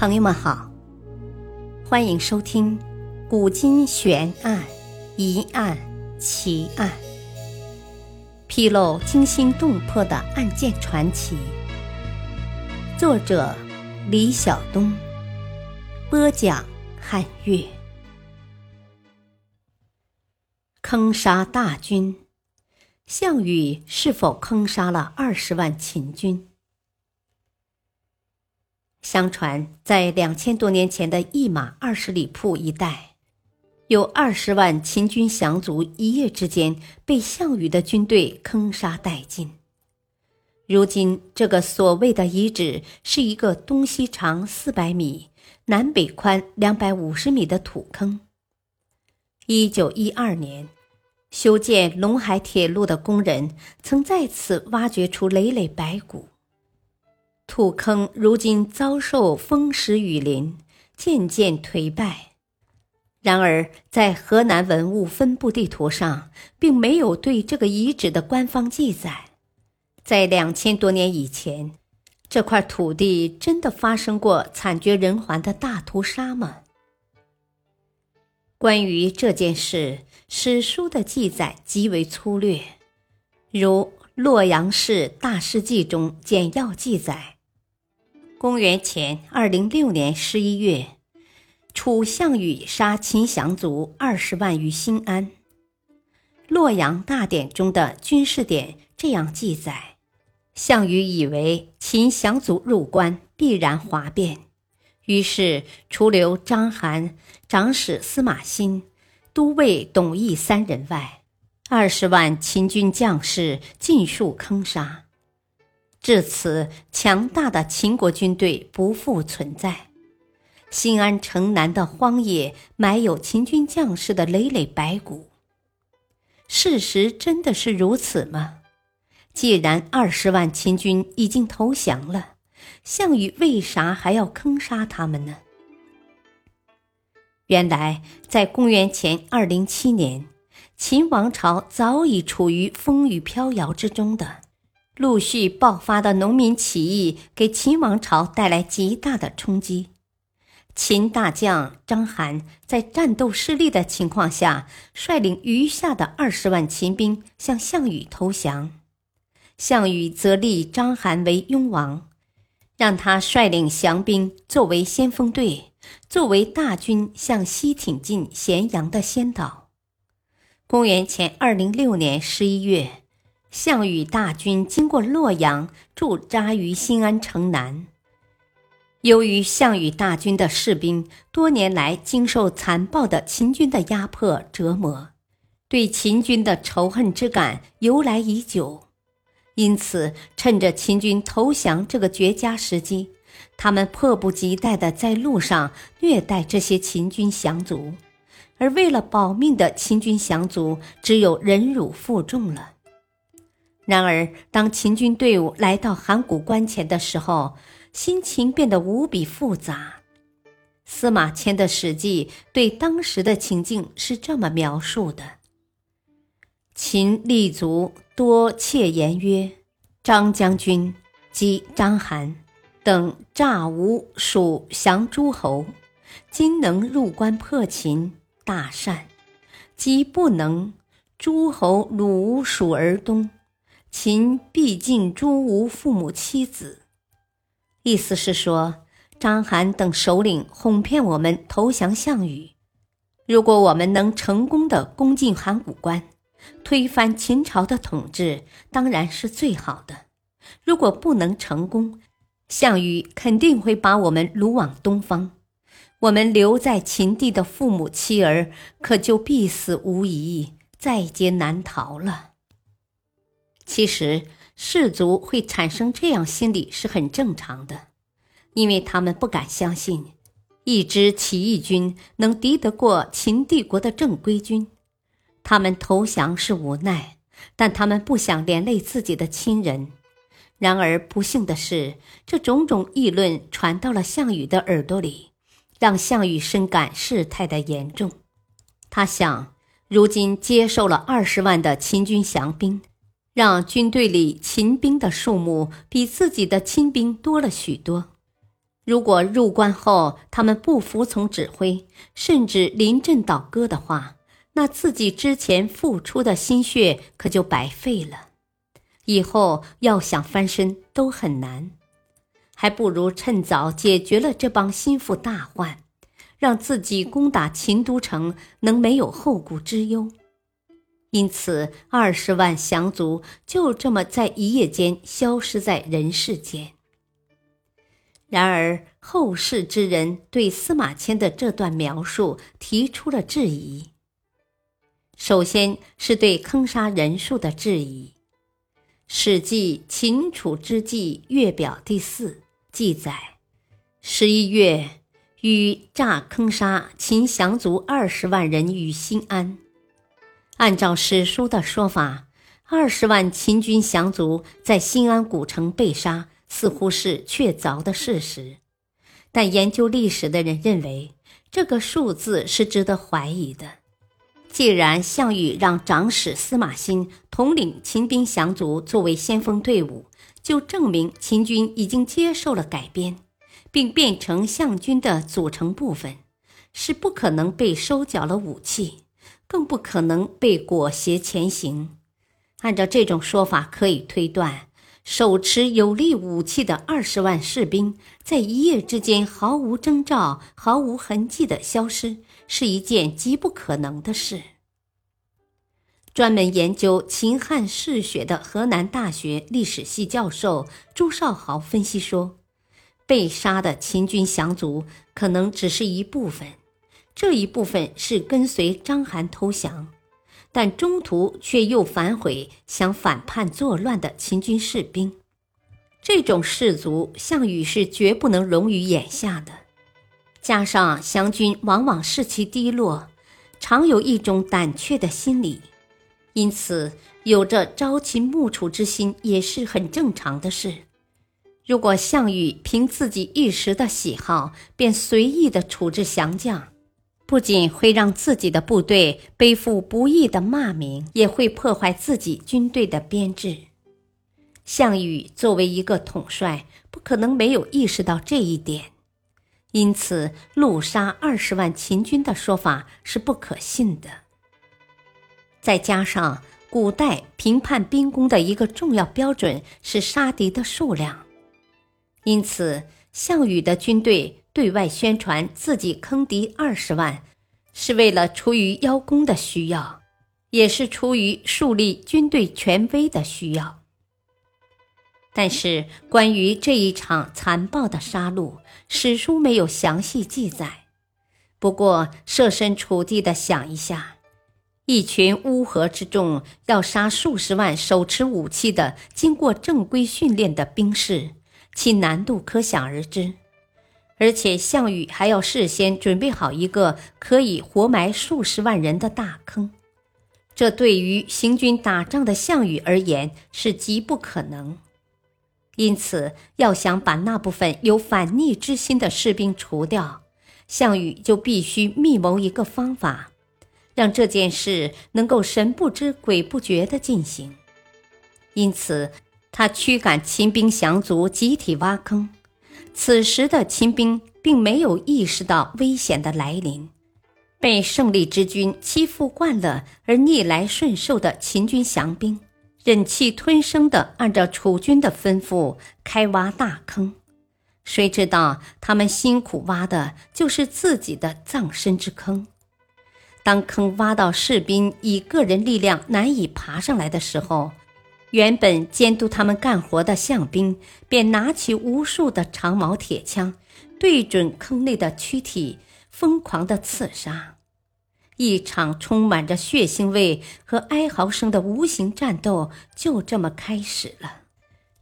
朋友们好，欢迎收听古今悬案、疑案、奇案，披露惊心动魄的案件传奇。作者李晓东，播讲汉月。坑杀大军，项羽是否坑杀了20万秦军？相传在2000多年前的一马20里铺一带，有20万秦军降卒一夜之间被项羽的军队坑杀殆尽。如今这个所谓的遗址是一个东西长400米、南北宽250米的土坑。1912年，修建陇海铁路的工人曾在此挖掘出累累白骨。土坑如今遭受风蚀雨淋，渐渐颓败。然而在河南文物分布地图上并没有对这个遗址的官方记载。在2000多年以前，这块土地真的发生过惨绝人寰的大屠杀吗？关于这件事，史书的记载极为粗略，如《洛阳市大事记》中简要记载，公元前206年11月，楚项羽杀秦降卒20万于新安。《洛阳大典》中的军事典这样记载，项羽以为秦降卒入关必然哗变，于是除留章邯、长史司马欣、都尉董翳3人外，20万秦军将士尽数坑杀。至此，强大的秦国军队不复存在。新安城南的荒野埋有秦军将士的累累白骨。事实真的是如此吗？既然20万秦军已经投降了，项羽为啥还要坑杀他们呢？原来，在公元前207年，秦王朝早已处于风雨飘摇之中的，陆续爆发的农民起义给秦王朝带来极大的冲击。秦大将章邯在战斗失利的情况下，率领余下的20万秦兵向项羽投降。项羽则立章邯为雍王，让他率领降兵作为先锋队，作为大军向西挺进咸阳的先导。公元前206年11月，项羽大军经过洛阳，驻扎于新安城南。由于项羽大军的士兵多年来经受残暴的秦军的压迫折磨，对秦军的仇恨之感由来已久，因此趁着秦军投降这个绝佳时机，他们迫不及待地在路上虐待这些秦军降卒。而为了保命的秦军降卒只有忍辱负重了。然而当秦军队伍来到函谷关前的时候，心情变得无比复杂。司马迁的《史记》对当时的情境是这么描述的：秦立卒多窃言曰，张将军及章邯等诈吴蜀降诸侯，今能入关破秦，大善，即不能，诸侯掳吴蜀而东，秦必尽诛吴父母妻子。意思是说，章邯等首领哄骗我们投降项羽，如果我们能成功的攻进函谷关，推翻秦朝的统治，当然是最好的。如果不能成功，项羽肯定会把我们掳往东方，我们留在秦地的父母妻儿可就必死无疑，在劫难逃了。其实士卒会产生这样心理是很正常的，因为他们不敢相信一支起义军能敌得过秦帝国的正规军。他们投降是无奈，但他们不想连累自己的亲人。然而不幸的是，这种种议论传到了项羽的耳朵里，让项羽深感事态的严重。他想，如今接受了20万的秦军降兵，让军队里秦兵的数目比自己的亲兵多了许多。如果入关后他们不服从指挥，甚至临阵倒戈的话，那自己之前付出的心血可就白费了，以后要想翻身都很难。还不如趁早解决了这帮心腹大患，让自己攻打秦都城能没有后顾之忧。因此20万降卒就这么在一夜间消失在人世间。然而后世之人对司马迁的这段描述提出了质疑。首先是对坑杀人数的质疑。《史记·秦楚之记》月表第4记载，11月禹诈坑杀秦降卒20万人于新安。按照史书的说法，20万秦军降卒在新安古城被杀，似乎是确凿的事实。但研究历史的人认为，这个数字是值得怀疑的。既然项羽让长史司马欣统领秦兵降卒作为先锋队伍，就证明秦军已经接受了改编，并变成项军的组成部分，是不可能被收缴了武器，更不可能被裹挟前行。按照这种说法，可以推断，手持有力武器的20万士兵在一夜之间毫无征兆、毫无痕迹的消失，是一件极不可能的事。专门研究秦汉嗜血的河南大学历史系教授朱少豪分析说，被杀的秦军降卒可能只是一部分，这一部分是跟随章邯投降，但中途却又反悔想反叛作乱的秦军士兵。这种士卒，项羽是绝不能容于眼下的。加上降军往往士气低落，常有一种胆怯的心理，因此有着朝秦暮楚之心也是很正常的事。如果项羽凭自己一时的喜好便随意地处置降将，不仅会让自己的部队背负不义的骂名，也会破坏自己军队的编制。项羽作为一个统帅，不可能没有意识到这一点，因此戮杀20万秦军的说法是不可信的。再加上古代评判兵工的一个重要标准是杀敌的数量，因此项羽的军队对外宣传自己坑敌20万，是为了出于邀功的需要，也是出于树立军队权威的需要。但是关于这一场残暴的杀戮，史书没有详细记载。不过设身处地地想一下，一群乌合之众要杀数十万手持武器的经过正规训练的兵士，其难度可想而知。而且项羽还要事先准备好一个可以活埋数十万人的大坑，这对于行军打仗的项羽而言是极不可能。因此要想把那部分有反逆之心的士兵除掉，项羽就必须密谋一个方法，让这件事能够神不知鬼不觉地进行。因此他驱赶秦兵降卒集体挖坑，此时的秦兵并没有意识到危险的来临，被胜利之军欺负惯了而逆来顺受的秦军降兵，忍气吞声地按照楚军的吩咐开挖大坑，谁知道他们辛苦挖的就是自己的葬身之坑。当坑挖到士兵以个人力量难以爬上来的时候，原本监督他们干活的项兵便拿起无数的长矛铁枪，对准坑内的躯体疯狂地刺杀。一场充满着血腥味和哀嚎声的无形战斗就这么开始了，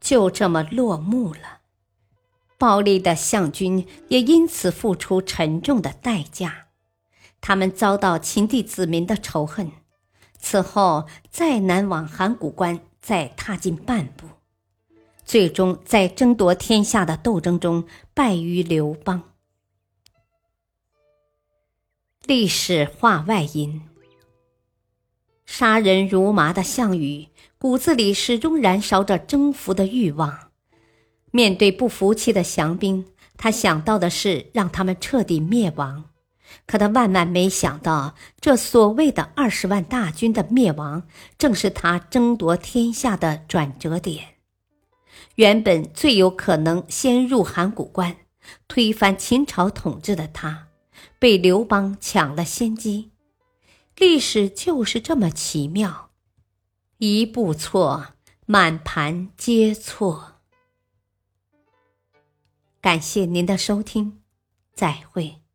就这么落幕了。暴力的项军也因此付出沉重的代价，他们遭到秦地子民的仇恨，此后再难往函谷关再踏进半步，最终在争夺天下的斗争中败于刘邦。历史话外音：杀人如麻的项羽，骨子里始终燃烧着征服的欲望。面对不服气的降兵，他想到的是让他们彻底灭亡，可他万万没想到，这所谓的20万大军的灭亡，正是他争夺天下的转折点。原本最有可能先入函谷关，推翻秦朝统治的他，被刘邦抢了先机。历史就是这么奇妙，一步错，满盘皆错。感谢您的收听，再会。